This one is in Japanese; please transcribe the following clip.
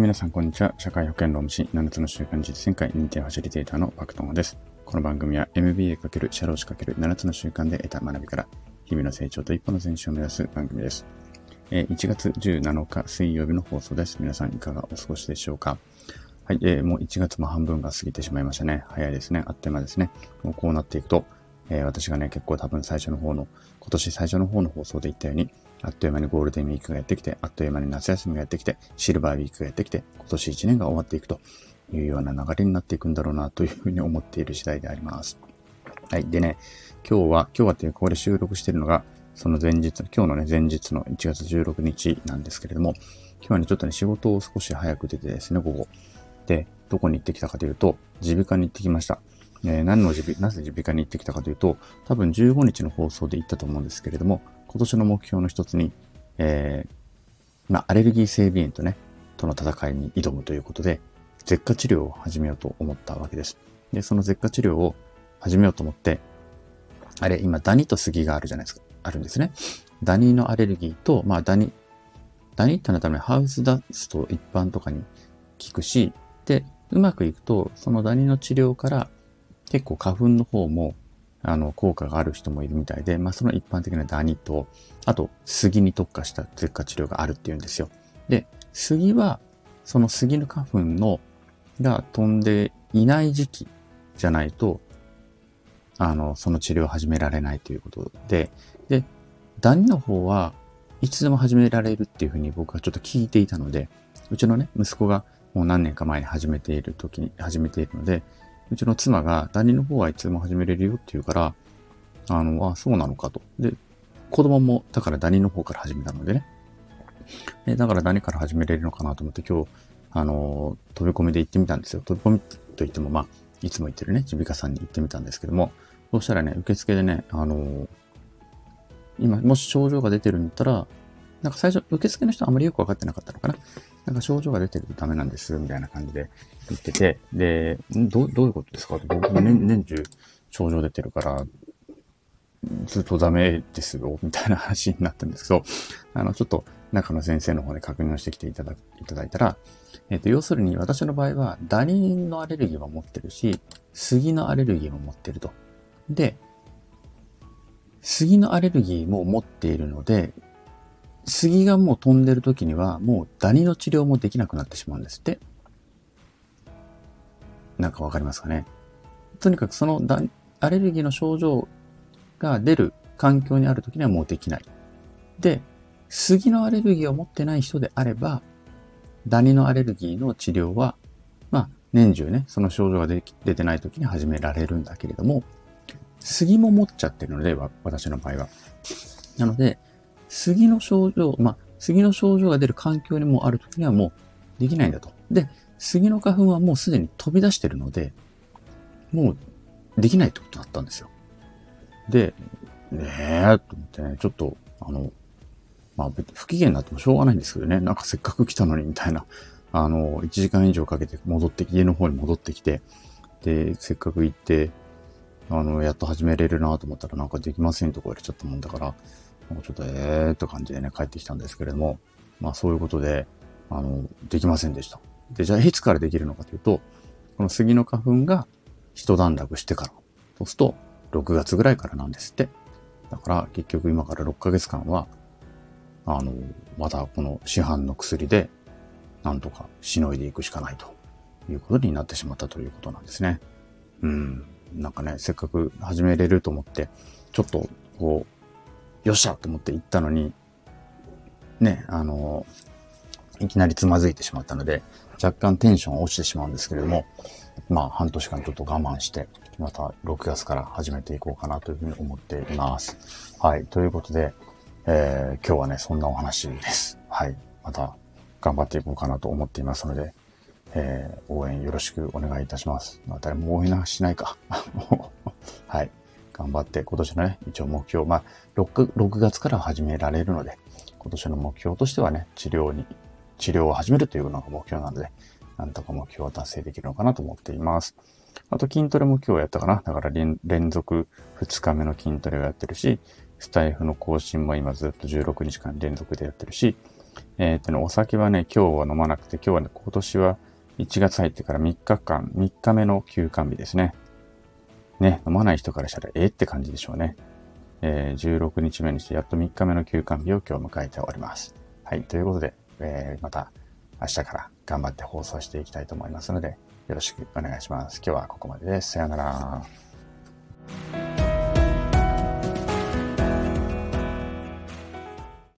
皆さんこんにちは。社会保険労務士7つの習慣実践会認定ファシリテーターのパクトンホです。この番組は MBA× 社労士 ×7 つの習慣で得た学びから日々の成長と一歩の前進を目指す番組です。1月17日水曜日の放送です。皆さんいかがお過ごしでしょうか。はい、もう1月も半分が過ぎてしまいましたね。早いですね。あっという間ですね。もうこうなっていくと、私がね、結構多分今年最初の方の放送で言ったように、あっという間にゴールデンウィークがやってきて、あっという間に夏休みがやってきて、シルバーウィークがやってきて、今年1年が終わっていくというような流れになっていくんだろうなというふうに思っている次第であります。はい。でね、今日はというかこれ収録しているのが、その前日、今日のね、前日の1月16日なんですけれども、今日はね、ちょっとね、仕事を少し早く出てですね、午後。で、どこに行ってきたかというと、耳鼻科に行ってきました。なぜ耳鼻科に行ってきたかというと、多分15日の放送で言ったと思うんですけれども、今年の目標の一つに、アレルギー性鼻炎との戦いに挑むということで、舌下治療を始めようと思ったわけです。で、その舌下治療を始めようと思って、今ダニとスギがあるじゃないですか。あるんですね。ダニのアレルギーと、ダニってのは多分ハウスダスト一般とかに効くし、で、うまくいくと、そのダニの治療から、結構花粉の方も、効果がある人もいるみたいで、その一般的なダニと、あと、スギに特化した舌下治療があるっていうんですよ。で、スギは、そのスギの花粉が飛んでいない時期じゃないと、その治療を始められないということで、で、ダニの方は、いつでも始められるっていうふうに僕はちょっと聞いていたので、うちのね、息子がもう何年か前に始めているので、うちの妻がダニの方はいつでも始めれるよって言うから、そうなのかと。で、子供もだからダニの方から始めたのでね。だからダニから始めれるのかなと思って今日、飛び込みで行ってみたんですよ。飛び込みといっても、いつも行ってるね、耳鼻科さんに行ってみたんですけども、そうしたらね、受付でね、今、もし症状が出てるんだったら、なんか最初、受付の人はあまりよく分かってなかったのかな。なんか症状が出てるとダメなんです、みたいな感じで言ってて、で、どういうことですか？僕も年中症状出てるから、ずっとダメですよ、みたいな話になったんですけど、ちょっと中の先生の方で確認をしてきていただいたら、要するに私の場合は、ダニのアレルギーは持ってるし、スギのアレルギーも持ってると。で、スギのアレルギーも持っているので、スギがもう飛んでる時にはもうダニの治療もできなくなってしまうんですって。なんかわかりますかね。とにかくそのアレルギーの症状が出る環境にある時にはもうできない。で、スギのアレルギーを持ってない人であれば、ダニのアレルギーの治療は、年中ね、その症状が出てない時に始められるんだけれども、スギも持っちゃってるので、私の場合は。なので、杉の症状が出る環境にもあるときにはもうできないんだと。で、杉の花粉はもうすでに飛び出してるので、もうできないってことだったんですよ。で、と思ってね、ちょっと、不機嫌になってもしょうがないんですけどね、なんかせっかく来たのにみたいな、1時間以上かけて家の方に戻ってきて、で、せっかく行って、やっと始めれるなと思ったらなんかできませんとか言われちゃったもんだから、もうちょっとって感じでね、帰ってきたんですけれども、そういうことで、できませんでした。で、じゃあいつからできるのかというと、この杉の花粉が一段落してから、そうすると6月ぐらいからなんですって。だから結局今から6ヶ月間は、またこの市販の薬で、なんとかしのいでいくしかないということになってしまったということなんですね。なんかね、せっかく始めれると思って、ちょっとこう、よっしゃと思って行ったのに、ね、いきなりつまずいてしまったので、若干テンション落ちてしまうんですけれども、半年間ちょっと我慢して、また6月から始めていこうかなというふうに思っています。はい。ということで、今日はね、そんなお話です。はい。また頑張っていこうかなと思っていますので、応援よろしくお願いいたします。誰も応援しないか。はい。頑張って今年のね、一応目標、6月から始められるので、今年の目標としてはね、治療を始めるというのが目標なので、なんとか目標を達成できるのかなと思っています。あと筋トレも今日やったかな。だから連続2日目の筋トレをやってるし、スタイフの更新も今ずっと16日間連続でやってるし、お酒はね、今日は飲まなくて、今日はね、今年は1月入ってから3日間、3日目の休館日ですね。ね、飲まない人からしたら、って感じでしょうね。16日目にして、やっと3日目の休館日を今日迎えております。はい、ということで、また明日から頑張って放送していきたいと思いますので、よろしくお願いします。今日はここまでです。さようなら。